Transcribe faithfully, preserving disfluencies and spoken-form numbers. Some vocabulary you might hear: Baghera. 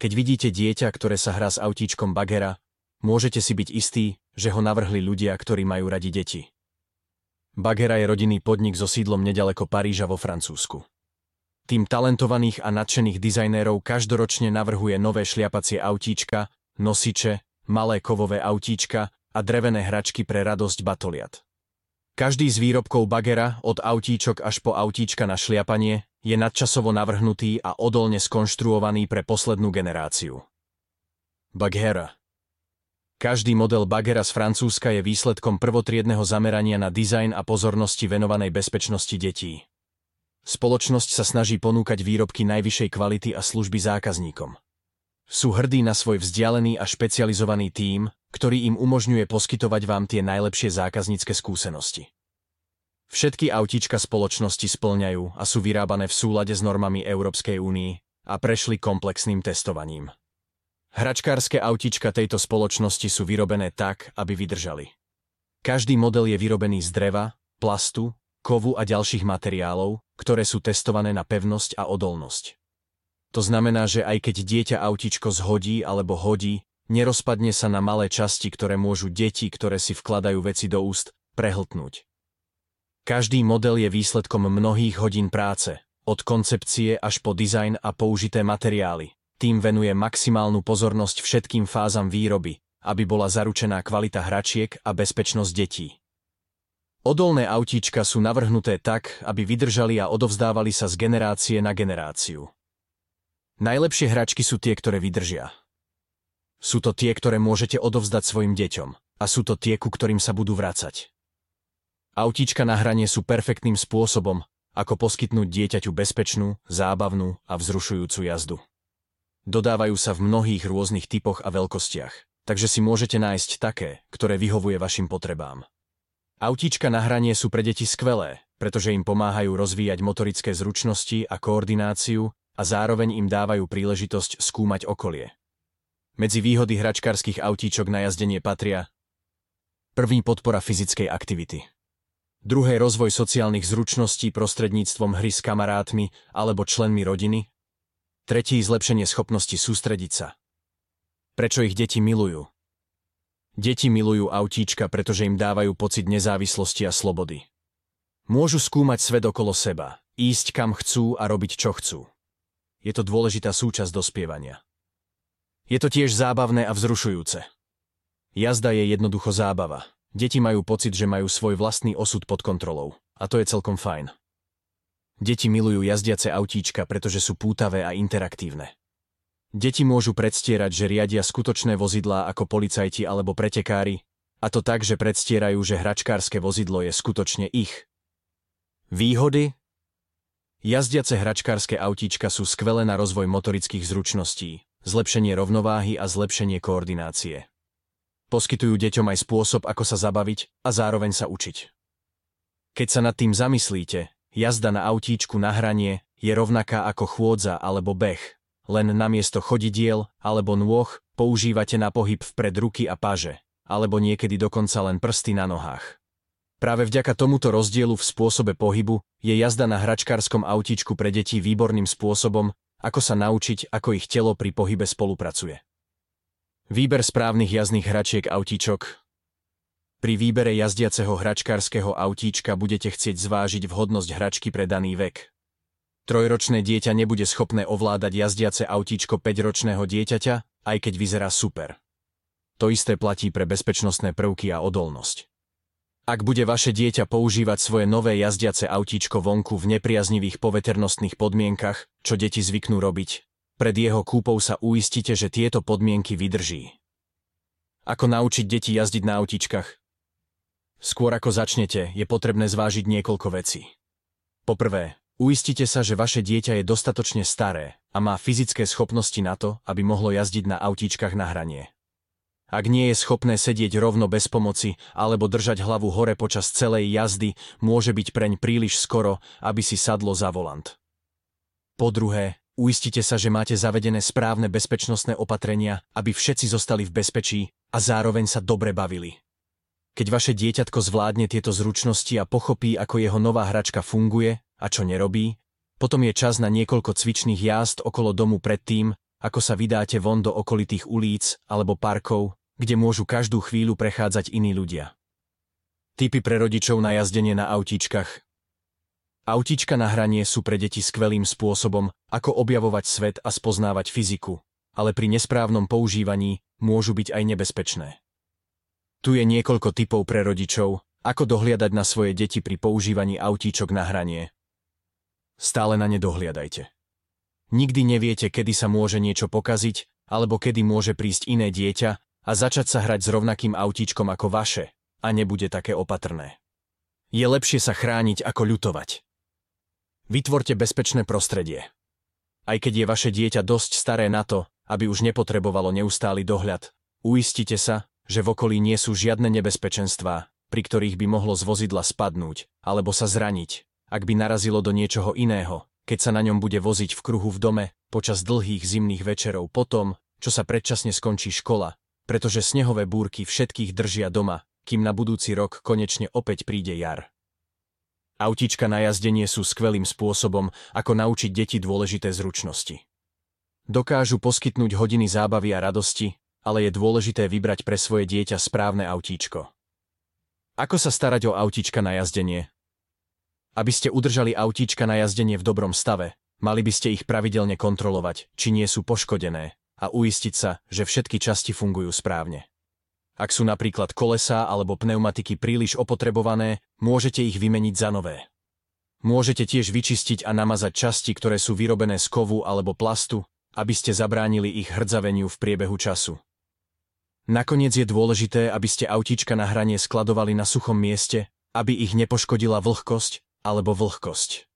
Keď vidíte dieťa, ktoré sa hrá s autíčkom Baghera, môžete si byť istí, že ho navrhli ľudia, ktorí majú radi deti. Baghera je rodinný podnik so sídlom nedaleko Paríža vo Francúzsku. Tým talentovaných a nadšených dizajnérov každoročne navrhuje nové šliapacie autíčka, nosiče, malé kovové autíčka a drevené hračky pre radosť batoliat. Každý z výrobkov Baghera, od autíčok až po autíčka na šliapanie, je nadčasovo navrhnutý a odolne skonštruovaný pre poslednú generáciu. Baghera. Každý model Baghera z Francúzska je výsledkom prvotriedneho zamerania na dizajn a pozornosti venovanej bezpečnosti detí. Spoločnosť sa snaží ponúkať výrobky najvyššej kvality a služby zákazníkom. Sú hrdí na svoj vzdialený a špecializovaný tím, ktorý im umožňuje poskytovať vám tie najlepšie zákaznícke skúsenosti. Všetky autíčka spoločnosti splňajú a sú vyrábané v súlade s normami Európskej únie a prešli komplexným testovaním. Hračkárske autíčka tejto spoločnosti sú vyrobené tak, aby vydržali. Každý model je vyrobený z dreva, plastu, kovu a ďalších materiálov, ktoré sú testované na pevnosť a odolnosť. To znamená, že aj keď dieťa autíčko zhodí alebo hodí, nerozpadne sa na malé časti, ktoré môžu deti, ktoré si vkladajú veci do úst, prehltnúť. Každý model je výsledkom mnohých hodín práce, od koncepcie až po dizajn a použité materiály. Tým venuje maximálnu pozornosť všetkým fázam výroby, aby bola zaručená kvalita hračiek a bezpečnosť detí. Odolné autíčka sú navrhnuté tak, aby vydržali a odovzdávali sa z generácie na generáciu. Najlepšie hračky sú tie, ktoré vydržia. Sú to tie, ktoré môžete odovzdať svojim deťom, a sú to tie, ku ktorým sa budú vracať. Autíčka na hranie sú perfektným spôsobom, ako poskytnúť dieťaťu bezpečnú, zábavnú a vzrušujúcu jazdu. Dodávajú sa v mnohých rôznych typoch a veľkostiach, takže si môžete nájsť také, ktoré vyhovuje vašim potrebám. Autíčka na hranie sú pre deti skvelé, pretože im pomáhajú rozvíjať motorické zručnosti a koordináciu a zároveň im dávajú príležitosť skúmať okolie. Medzi výhody hračkárskych autíčok na jazdenie patria: prvý, podpora fyzickej aktivity. Druhé, rozvoj sociálnych zručností prostredníctvom hry s kamarátmi alebo členmi rodiny. Tretí, zlepšenie schopnosti sústrediť sa. Prečo ich deti milujú? Deti milujú autíčka, pretože im dávajú pocit nezávislosti a slobody. Môžu skúmať svet okolo seba, ísť kam chcú a robiť čo chcú. Je to dôležitá súčasť dospievania. Je to tiež zábavné a vzrušujúce. Jazda je jednoducho zábava. Deti majú pocit, že majú svoj vlastný osud pod kontrolou, a to je celkom fajn. Deti milujú jazdiace autíčka, pretože sú pútavé a interaktívne. Deti môžu predstierať, že riadia skutočné vozidlá ako policajti alebo pretekári, a to tak, že predstierajú, že hračkárske vozidlo je skutočne ich. Výhody? Jazdiace hračkárske autíčka sú skvelé na rozvoj motorických zručností, zlepšenie rovnováhy a zlepšenie koordinácie. Poskytujú deťom aj spôsob, ako sa zabaviť a zároveň sa učiť. Keď sa nad tým zamyslíte, jazda na autíčku na hranie je rovnaká ako chôdza alebo beh, len namiesto chodidiel alebo nôh používate na pohyb vpred ruky a paže, alebo niekedy dokonca len prsty na nohách. Práve vďaka tomuto rozdielu v spôsobe pohybu je jazda na hračkárskom autíčku pre deti výborným spôsobom, ako sa naučiť, ako ich telo pri pohybe spolupracuje. Výber správnych jazdných hračiek autíčok. Pri výbere jazdiaceho hračkárskeho autíčka budete chcieť zvážiť vhodnosť hračky pre daný vek. Trojročné dieťa nebude schopné ovládať jazdiace autíčko päťročného dieťaťa, aj keď vyzerá super. To isté platí pre bezpečnostné prvky a odolnosť. Ak bude vaše dieťa používať svoje nové jazdiace autíčko vonku v nepriaznivých poveternostných podmienkach, čo deti zvyknú robiť, pred jeho kúpou sa uistite, že tieto podmienky vydrží. Ako naučiť deti jazdiť na autíčkach? Skôr ako začnete, je potrebné zvážiť niekoľko vecí. Po prvé, uistite sa, že vaše dieťa je dostatočne staré a má fyzické schopnosti na to, aby mohlo jazdiť na autíčkach na hranie. Ak nie je schopné sedieť rovno bez pomoci alebo držať hlavu hore počas celej jazdy, môže byť preň príliš skoro, aby si sadlo za volant. Po druhé, uistite sa, že máte zavedené správne bezpečnostné opatrenia, aby všetci zostali v bezpečí a zároveň sa dobre bavili. Keď vaše dieťatko zvládne tieto zručnosti a pochopí, ako jeho nová hračka funguje a čo nerobí, potom je čas na niekoľko cvičných jazd okolo domu predtým, ako sa vydáte von do okolitých ulíc alebo parkov, kde môžu každú chvíľu prechádzať iní ľudia. Tipy pre rodičov na jazdenie na autíčkach. Autíčka na hranie sú pre deti skvelým spôsobom, ako objavovať svet a spoznávať fyziku, ale pri nesprávnom používaní môžu byť aj nebezpečné. Tu je niekoľko tipov pre rodičov, ako dohliadať na svoje deti pri používaní autíčok na hranie. Stále na ne dohliadajte. Nikdy neviete, kedy sa môže niečo pokaziť, alebo kedy môže prísť iné dieťa a začať sa hrať s rovnakým autíčkom ako vaše a nebude také opatrné. Je lepšie sa chrániť ako ľutovať. Vytvorte bezpečné prostredie. Aj keď je vaše dieťa dosť staré na to, aby už nepotrebovalo neustály dohľad, uistite sa, že v okolí nie sú žiadne nebezpečenstvá, pri ktorých by mohlo z vozidla spadnúť alebo sa zraniť, ak by narazilo do niečoho iného, keď sa na ňom bude voziť v kruhu v dome počas dlhých zimných večerov po tom, čo sa predčasne skončí škola, pretože snehové búrky všetkých držia doma, kým na budúci rok konečne opäť príde jar. Autíčka na jazdenie sú skvelým spôsobom, ako naučiť deti dôležité zručnosti. Dokážu poskytnúť hodiny zábavy a radosti, ale je dôležité vybrať pre svoje dieťa správne autíčko. Ako sa starať o autíčka na jazdenie? Aby ste udržali autíčka na jazdenie v dobrom stave, mali by ste ich pravidelne kontrolovať, či nie sú poškodené, a uistiť sa, že všetky časti fungujú správne. Ak sú napríklad kolesá alebo pneumatiky príliš opotrebované, môžete ich vymeniť za nové. Môžete tiež vyčistiť a namazať časti, ktoré sú vyrobené z kovu alebo plastu, aby ste zabránili ich hrdzaveniu v priebehu času. Nakoniec je dôležité, aby ste autíčka na hranie skladovali na suchom mieste, aby ich nepoškodila vlhkosť alebo vlhkosť.